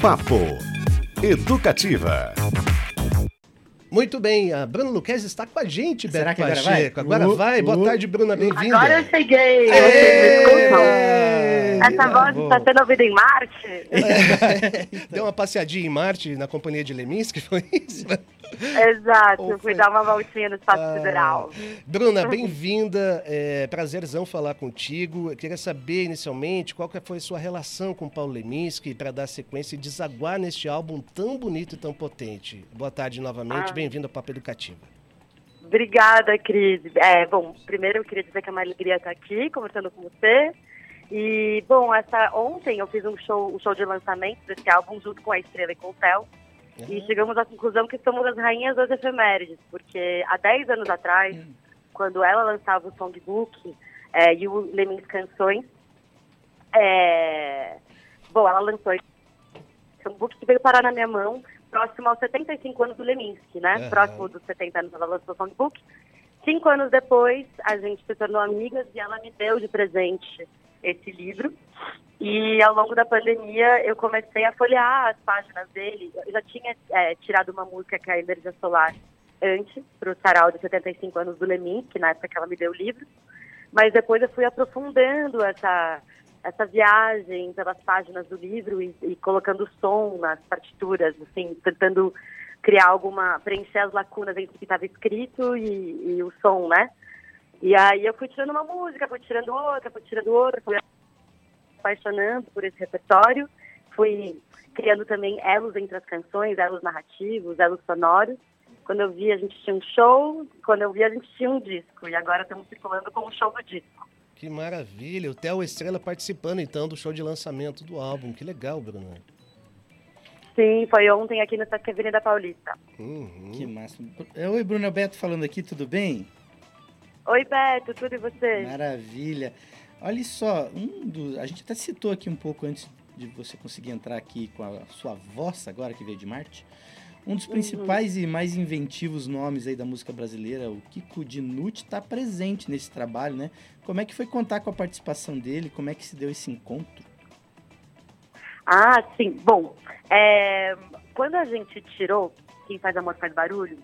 Papo Educativa. Muito bem, a Bruna Lucchesi está com a gente, Beto Pacheco. Agora vai. Boa tarde, Bruna, bem-vinda. Agora eu cheguei. Essa voz está sendo ouvida em Marte. Deu uma passeadinha em Marte na companhia de Leminski, foi isso? Exato, fui dar uma voltinha no espaço sideral. Bruna, bem-vinda, prazerzão falar contigo. Eu queria saber inicialmente qual que foi a sua relação com o Paulo Leminski para dar sequência e desaguar neste álbum tão bonito e tão potente. Boa tarde novamente, bem-vindo ao Papo Educativo. Obrigada, Cris. Bom, primeiro eu queria dizer que é uma alegria estar aqui conversando com você. E, bom, ontem eu fiz um show de lançamento desse álbum junto com a Estrela e com o Pell. Uhum. E chegamos à conclusão que somos as rainhas das efemérides, porque há 10 anos atrás, quando ela lançava o Songbook e o Leminski Canções, ela lançou o Songbook que veio parar na minha mão próximo aos 75 anos do Leminski, né? Uhum. Próximo dos 70 anos ela lançou o Songbook. 5 anos depois, a gente se tornou amigas e ela me deu de presente esse livro, e ao longo da pandemia eu comecei a folhear as páginas dele. Eu já tinha tirado uma música que é a Energia Solar antes, para o sarau de 75 anos do Leminski, que na época que ela me deu o livro, mas depois eu fui aprofundando essa viagem pelas páginas do livro e colocando som nas partituras, assim, tentando criar preencher as lacunas entre o que estava escrito e o som, né? E aí eu fui tirando uma música, fui tirando outra, fui apaixonando por esse repertório, fui criando também elos entre as canções, elos narrativos, elos sonoros. Quando eu vi, a gente tinha um show, quando eu vi, a gente tinha um disco, e agora estamos circulando com o show do disco. Que maravilha! O Theo Estrela participando, então, do show de lançamento do álbum. Que legal, Bruno. Sim, foi ontem aqui no Sesc Avenida Paulista. Uhum. Que massa. Oi, Bruno, é o Beto falando aqui, tudo bem? Oi, Beto, tudo e você? Maravilha. Olha só, a gente até citou aqui um pouco antes de você conseguir entrar aqui com a sua voz agora, que veio de Marte. Um dos principais e mais inventivos nomes aí da música brasileira, o Kiko Dinucci, está presente nesse trabalho, né? Como é que foi contar com a participação dele? Como é que se deu esse encontro? Ah, sim. Bom, quando a gente tirou Quem Faz Amor Faz Barulho,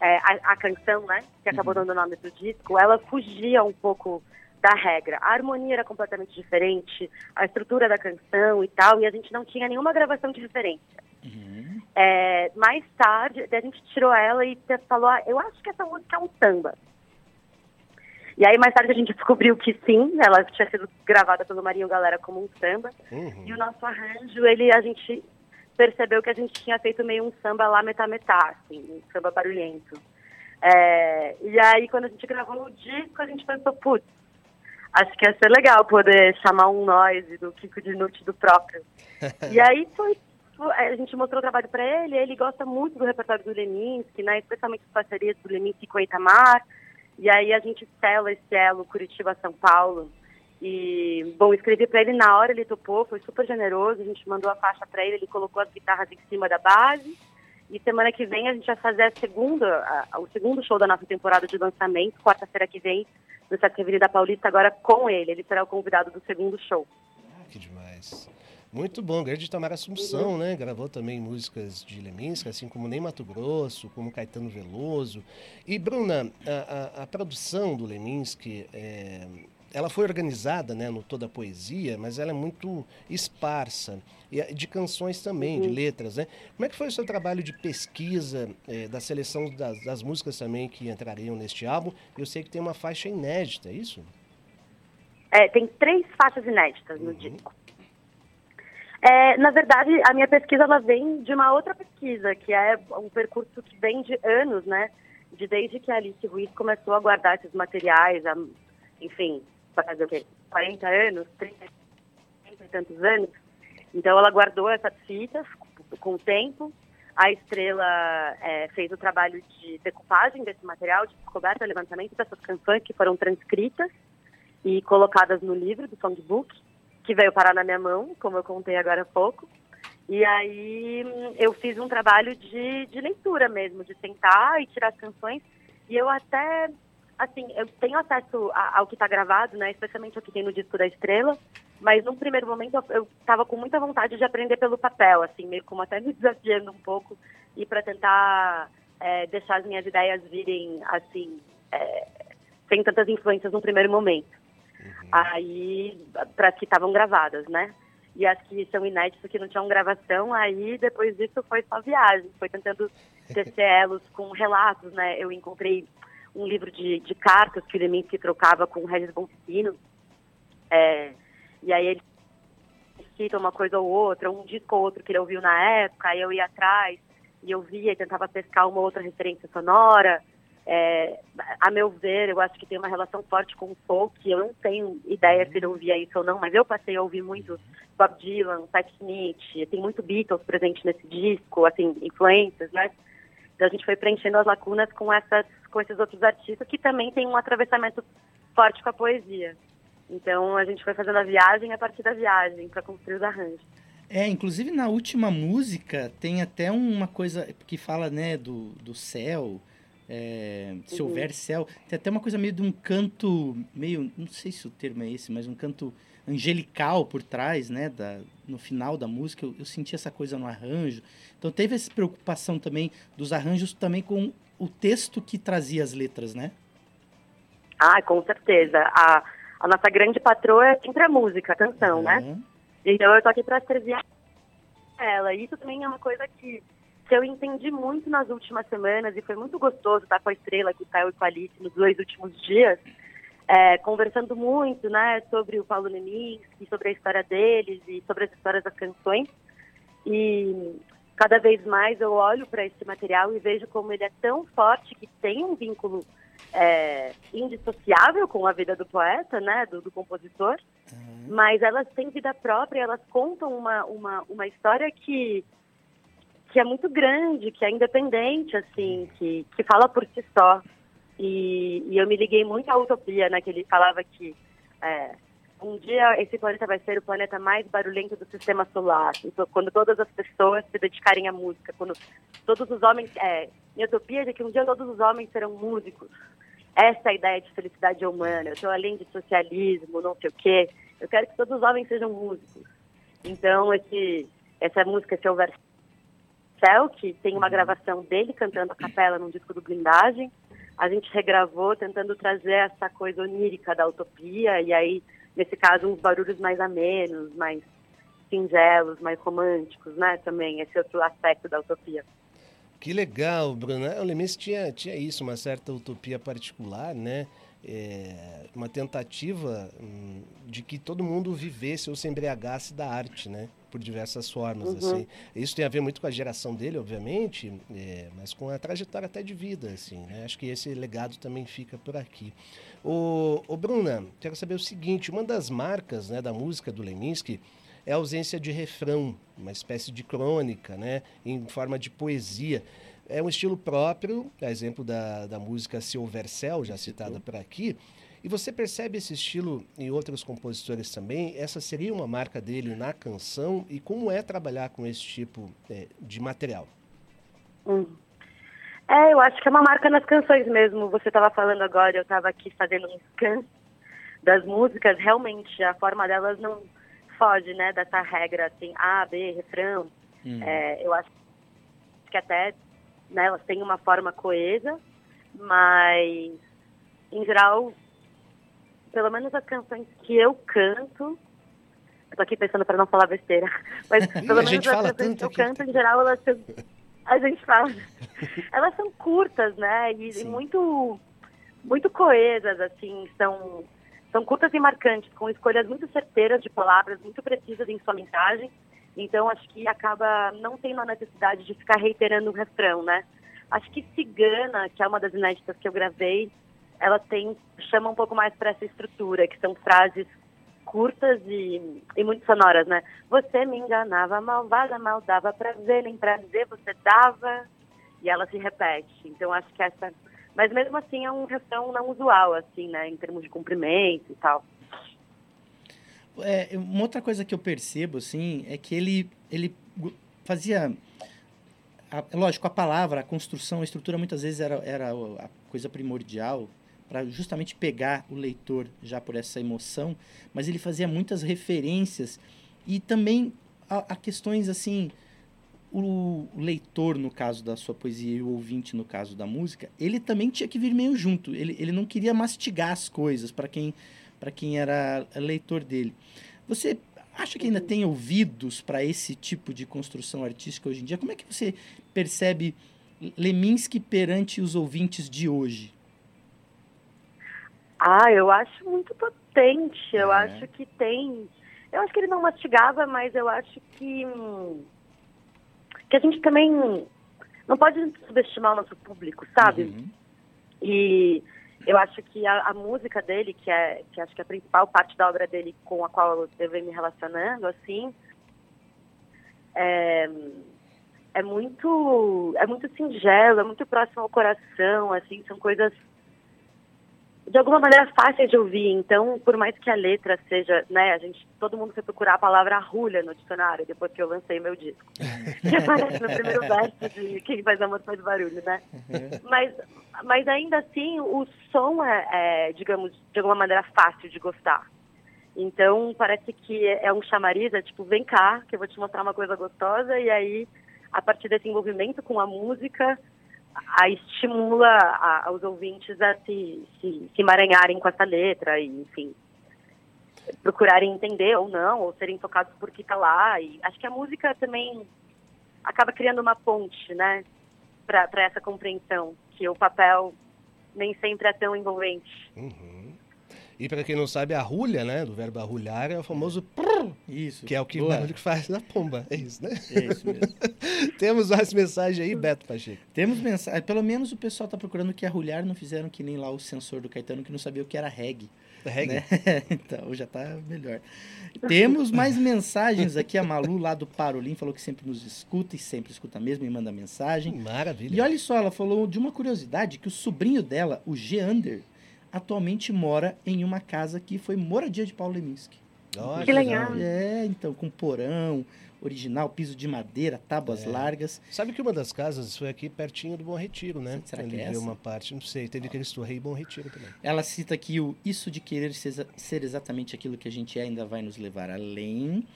a canção, né, que acabou dando o nome do disco, ela fugia um pouco da regra. A harmonia era completamente diferente, a estrutura da canção e tal, e a gente não tinha nenhuma gravação de referência. Uhum. Mais tarde, a gente tirou ela e falou, eu acho que essa música é um samba. E aí, mais tarde, a gente descobriu que sim, ela tinha sido gravada pelo Marinho Galera como um samba, e o nosso arranjo, a gente percebeu que a gente tinha feito meio um samba lá metá-metá, assim, um samba barulhento. E aí, quando a gente gravou o disco, a gente pensou, putz, acho que ia ser legal poder chamar um noise do Kiko Dinucci do próprio. E aí, a gente mostrou o trabalho para ele gosta muito do repertório do Leminski, né, especialmente as parcerias do Leminski com o Itamar, e aí a gente sela esse elo Curitiba-São Paulo. E, bom, escrevi pra ele na hora, ele topou, foi super generoso, a gente mandou a faixa pra ele colocou as guitarras em cima da base, e semana que vem a gente vai fazer o segundo show da nossa temporada de lançamento, quarta-feira que vem, no Sesc Avenida Paulista, agora com ele será o convidado do segundo show. Que demais. Muito bom, grande Itamar Assunção, né? Gravou também músicas de Leminski, assim como Ney Matogrosso, como Caetano Veloso. E, Bruna, a produção do Leminski, ela foi organizada, né, no toda a poesia, mas ela é muito esparsa, e de canções também, de letras, né? Como é que foi o seu trabalho de pesquisa da seleção das músicas também que entrariam neste álbum? Eu sei que tem uma faixa inédita, é isso? Tem 3 faixas inéditas no disco. Na verdade, a minha pesquisa ela vem de uma outra pesquisa, que é um percurso que vem de anos, né? Desde que a Alice Ruiz começou a guardar esses materiais, enfim, fazer o quê? 40 anos, 30 e tantos anos. Então ela guardou essas fitas com o tempo. A Estrela fez o trabalho de decupagem desse material, de descoberta, levantamento dessas canções que foram transcritas e colocadas no livro do Songbook, que veio parar na minha mão, como eu contei agora há pouco. E aí eu fiz um trabalho de leitura mesmo, de sentar e tirar as canções. E eu até... Assim, eu tenho acesso ao que está gravado, né? Especialmente ao que tem no disco da Estrela, Mas num primeiro momento eu estava com muita vontade de aprender pelo papel, assim, meio como até me desafiando um pouco, e para tentar deixar as minhas ideias virem, assim, sem tantas influências num primeiro momento. Uhum. Aí, para as que estavam gravadas, né? E as que são inéditas, que não tinham gravação, aí depois disso foi só viagem, foi tentando tecer elos com relatos, né? Eu encontrei um livro de cartas que o Leminski trocava com o Regis Bonfino, e aí ele cita uma coisa ou outra, um disco ou outro que ele ouviu na época, aí eu ia atrás e eu via e tentava pescar uma outra referência sonora. A meu ver, eu acho que tem uma relação forte com o folk. Eu não tenho ideia se ele ouvia isso ou não, mas eu passei a ouvir muito Bob Dylan, Seth Smith, tem muito Beatles presente nesse disco, assim, influências, né? Então a gente foi preenchendo as lacunas com esses outros artistas que também tem um atravessamento forte com a poesia. Então a gente foi fazendo a viagem a partir da viagem para construir os arranjos. Inclusive na última música tem até uma coisa que fala, né, do céu, Seu Versel. Tem até uma coisa meio de um canto, meio, não sei se o termo é esse, mas um canto angelical por trás, né, no final da música. Eu senti essa coisa no arranjo. Então teve essa preocupação também dos arranjos também com o texto que trazia as letras, né? Ah, com certeza. A nossa grande patroa é sempre a música, a canção, né? Então eu tô aqui para servir ela. Isso também é uma coisa que eu entendi muito nas últimas semanas, e foi muito gostoso estar com a Estrela, com o Pell e com a Alice nos 2 últimos dias, conversando muito, né, sobre o Paulo Leminski, sobre a história deles e sobre as histórias das canções. E cada vez mais eu olho para esse material e vejo como ele é tão forte, que tem um vínculo indissociável com a vida do poeta, né, do compositor, mas elas têm vida própria, elas contam uma história que é muito grande, que é independente, assim, que fala por si só. E eu me liguei muito à utopia, né, que ele falava que um dia esse planeta vai ser o planeta mais barulhento do sistema solar, então, quando todas as pessoas se dedicarem à música, quando todos os homens... minha utopia é que um dia todos os homens serão músicos. Essa é a ideia de felicidade humana. Eu estou além de socialismo, não sei o quê. Eu quero que todos os homens sejam músicos. Então, essa música, Seu Versel, que tem uma gravação dele cantando a capela num disco do Blindagem, a gente regravou tentando trazer essa coisa onírica da utopia, e aí, nesse caso, uns barulhos mais amenos, mais singelos, mais românticos, né, também, esse outro aspecto da utopia. Que legal, Bruna. O Leminski tinha isso, uma certa utopia particular, né, uma tentativa de que todo mundo vivesse ou se embriagasse da arte, né, por diversas formas, assim. Isso tem a ver muito com a geração dele, obviamente, mas com a trajetória até de vida, assim, né? Acho que esse legado também fica por aqui. Ô Bruna, quero saber o seguinte, uma das marcas, né, da música do Leminski é a ausência de refrão, uma espécie de crônica, né, em forma de poesia. É um estilo próprio, a exemplo da música Seu Versel, já citada por aqui. E você percebe esse estilo em outros compositores também? Essa seria uma marca dele na canção? E como é trabalhar com esse tipo de material? Eu acho que é uma marca nas canções mesmo. Você estava falando agora, eu estava aqui fazendo um scan das músicas. Realmente, a forma delas não foge, né, dessa regra, assim, A, B, refrão. Eu acho que até, né, elas têm uma forma coesa, mas, em geral... Pelo menos as canções que eu canto... Eu tô aqui pensando para não falar besteira. Mas pelo menos as canções que eu canto, em geral, elas são... A gente fala... Elas são curtas, né? E muito, muito coesas, assim. São curtas e marcantes, com escolhas muito certeiras de palavras, muito precisas em sua mensagem. Então, acho que acaba não tendo a necessidade de ficar reiterando o refrão, né? Acho que Cigana, que é uma das inéditas que eu gravei, ela chama um pouco mais para essa estrutura, que são frases curtas e muito sonoras, né? Você me enganava, malvada, mal dava prazer, nem prazer você dava, e ela se repete. Então, acho que essa... Mas, mesmo assim, é um refrão não usual, assim, né? Em termos de comprimento e tal. Uma outra coisa que eu percebo, assim, é que ele fazia... Lógico, a palavra, a construção, a estrutura, muitas vezes era a coisa primordial, para justamente pegar o leitor já por essa emoção, mas ele fazia muitas referências e também a questões assim, o leitor no caso da sua poesia e o ouvinte no caso da música, ele também tinha que vir meio junto, ele não queria mastigar as coisas para quem era leitor dele. Você acha que ainda tem ouvidos para esse tipo de construção artística hoje em dia? Como é que você percebe Leminski perante os ouvintes de hoje? Ah, eu acho muito potente, eu acho que tem... Eu acho que ele não mastigava, mas eu acho que a gente também não pode subestimar o nosso público, sabe? Uhum. E eu acho que a música dele, que acho que é a principal parte da obra dele com a qual eu venho me relacionando, assim, é muito singelo, é muito próximo ao coração, assim, são coisas de alguma maneira fáceis de ouvir. Então, por mais que a letra seja, né, todo mundo foi procurar a palavra arrulha no dicionário depois que eu lancei meu disco, que aparece no primeiro verso de Quem Faz Amor Faz Barulho, né? Uhum. Mas ainda assim, o som digamos, de alguma maneira fácil de gostar. Então, parece que é um chamariz, tipo, vem cá, que eu vou te mostrar uma coisa gostosa, e aí, a partir desse envolvimento com a música, estimula os ouvintes a se emaranharem com essa letra e, enfim, procurarem entender ou não, ou serem tocados por que está lá. E acho que a música também acaba criando uma ponte, né, para essa compreensão, que o papel nem sempre é tão envolvente. Uhum. E para quem não sabe, arrulha, né, do verbo arrulhar, é o famoso prrr, isso, que é o que o barulho que faz na pomba. É isso, né? É isso mesmo. Temos mais mensagem aí, Beto Pacheco? Temos mensagem. Pelo menos o pessoal está procurando que arrulhar, não fizeram que nem lá o censor do Caetano, que não sabia o que era reggae. Reggae? Né? Então, já está melhor. Temos mais mensagens aqui. A Malu, lá do Parolim, falou que sempre nos escuta, e sempre escuta mesmo, e manda mensagem. Maravilha. E olha só, ela falou de uma curiosidade, que o sobrinho dela, o Geander, atualmente mora em uma casa que foi moradia de Paulo Leminski. Nossa, que legal. É, então, com porão original, piso de madeira, tábuas largas. Sabe que uma das casas foi aqui pertinho do Bom Retiro, né? Será que é essa? Uma parte, não sei, teve que estourar em Bom Retiro também. Ela cita aqui isso de querer ser exatamente aquilo que a gente é, ainda vai nos levar além.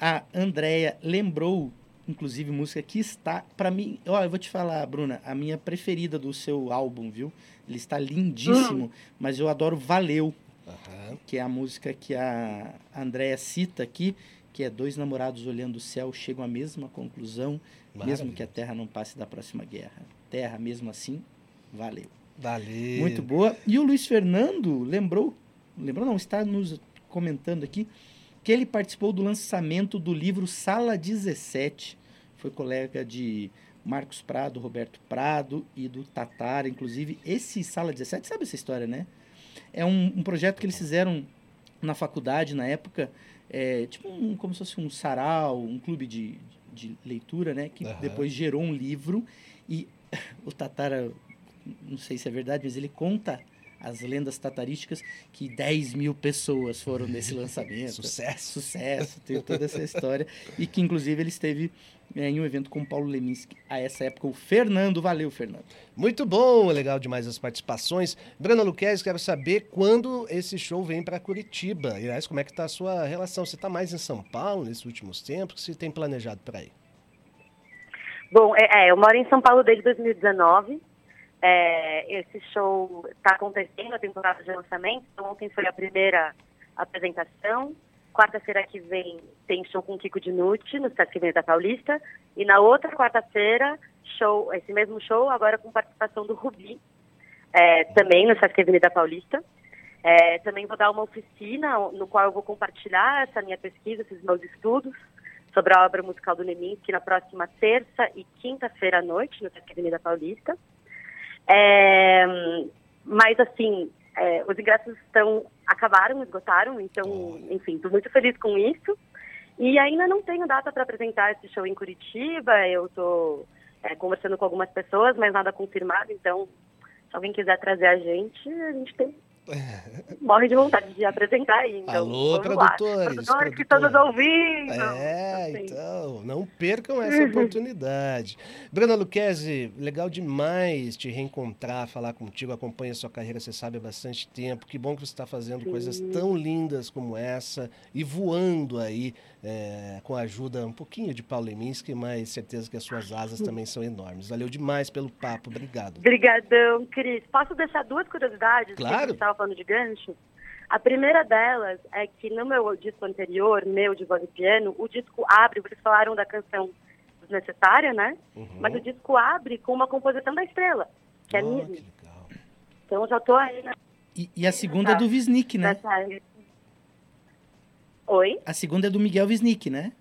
A Andréa lembrou, inclusive, música que está, para mim, eu vou te falar, Bruna, a minha preferida do seu álbum, viu? Ele está lindíssimo, mas eu adoro Valeu, que é a música que a Andréa cita aqui, que é dois namorados olhando o céu, chegam à mesma conclusão, mesmo que a terra não passe da próxima guerra. Terra, mesmo assim, valeu. Valeu. Muito boa. E o Luiz Fernando lembrou, está nos comentando aqui, que ele participou do lançamento do livro Sala 17, foi colega de Marcos Prado, Roberto Prado e do Tatara. Inclusive, esse Sala 17, sabe essa história, né? É um projeto que eles fizeram na faculdade, na época, como se fosse um sarau, um clube de leitura, né? Que depois gerou um livro. E o Tatara, não sei se é verdade, mas ele conta as lendas tatarísticas, que 10 mil pessoas foram nesse lançamento. Sucesso, tem toda essa história. E que, inclusive, ele esteve em um evento com o Paulo Leminski, a essa época, o Fernando. Valeu, Fernando. Muito bom, legal demais as participações. Bruna Lucchesi, quero saber quando esse show vem para Curitiba. E, aliás, como é que está a sua relação? Você está mais em São Paulo nesses últimos tempos? O que você tem planejado para aí? Bom, eu moro em São Paulo desde 2019. Esse show está acontecendo, a temporada de lançamento. Então, ontem foi a primeira apresentação. Quarta-feira que vem tem show com Kiko Dinucci, no Sesc Avenida Paulista. E na outra quarta-feira, esse mesmo show, agora com participação do Rubi, também no Sesc Avenida Paulista. Também vou dar uma oficina, no qual eu vou compartilhar essa minha pesquisa, esses meus estudos sobre a obra musical do Leminski, na próxima terça e quinta-feira à noite, no Sesc Avenida Paulista. Mas assim, os ingressos esgotaram, então, enfim, estou muito feliz com isso. E ainda não tenho data para apresentar esse show em Curitiba. Eu estou conversando com algumas pessoas, mas nada confirmado. Então, se alguém quiser trazer a gente tem... morre de vontade de apresentar aí. Então, alô, produtores que estão nos ouvindo. Então, Não percam essa oportunidade. Bruna Lucchesi, legal demais te reencontrar, falar contigo. Acompanha a sua carreira, você sabe, há bastante tempo. Que bom que você está fazendo coisas tão lindas como essa e voando aí com a ajuda um pouquinho de Paulo Leminski, mas certeza que as suas asas também são enormes. Valeu demais pelo papo, obrigado. Obrigadão, Cris. Posso deixar duas curiosidades? Claro. Que você estava falando de gancho? A primeira delas é que no meu disco anterior, meu de voz e piano, o disco abre, vocês falaram da canção desnecessária, né? Uhum. Mas o disco abre com uma composição da Estrela, que é minha. Que legal. Então eu já tô aí, né? E a segunda é do Wisnik, né? Oi? A segunda é do Miguel Wisnik, né?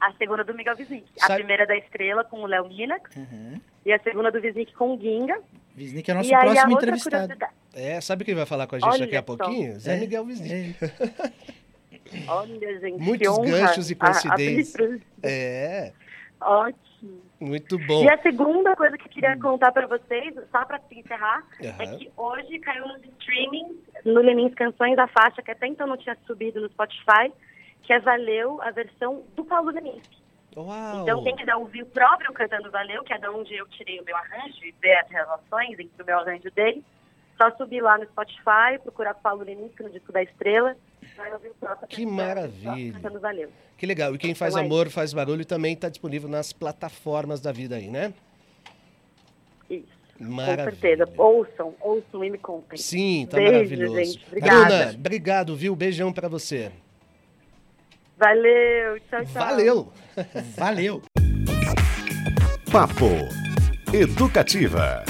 A segunda é do Miguel Wisnik. A primeira é da Estrela com o Léo Minax. Uhum. E a segunda do Wisnik com o Ginga. Wisnik é o nosso próximo entrevistado. Sabe quem vai falar com a gente daqui a pouquinho? Zé Miguel Wisnik. Olha, gente, muitos ganchos e coincidências. Ótimo. Muito bom. E a segunda coisa que eu queria contar para vocês, só para encerrar, é que hoje caiu nos streamings, no Leminski Canções, a faixa que até então não tinha subido no Spotify, que é Valeu, a versão do Paulo Leminski. Uau. Então tem que dar ouvir o próprio cantando Valeu, que é de onde eu tirei o meu arranjo e ver as relações entre o meu arranjo dele. Só subir lá no Spotify, procurar Paulo Leminski no disco da Estrela. Vai ouvir o próprio que maravilha! Cantando Valeu. Que legal! E Quem Faz Amor Faz Barulho também está disponível nas plataformas da vida aí, né? Isso. Maravilha. Com certeza. Ouçam e me contem. Sim, tá beijo, maravilhoso. Gente. Obrigada. Bruna, obrigado, viu? Beijão para você. Valeu, tchau, tchau. Valeu. Papo Educativa.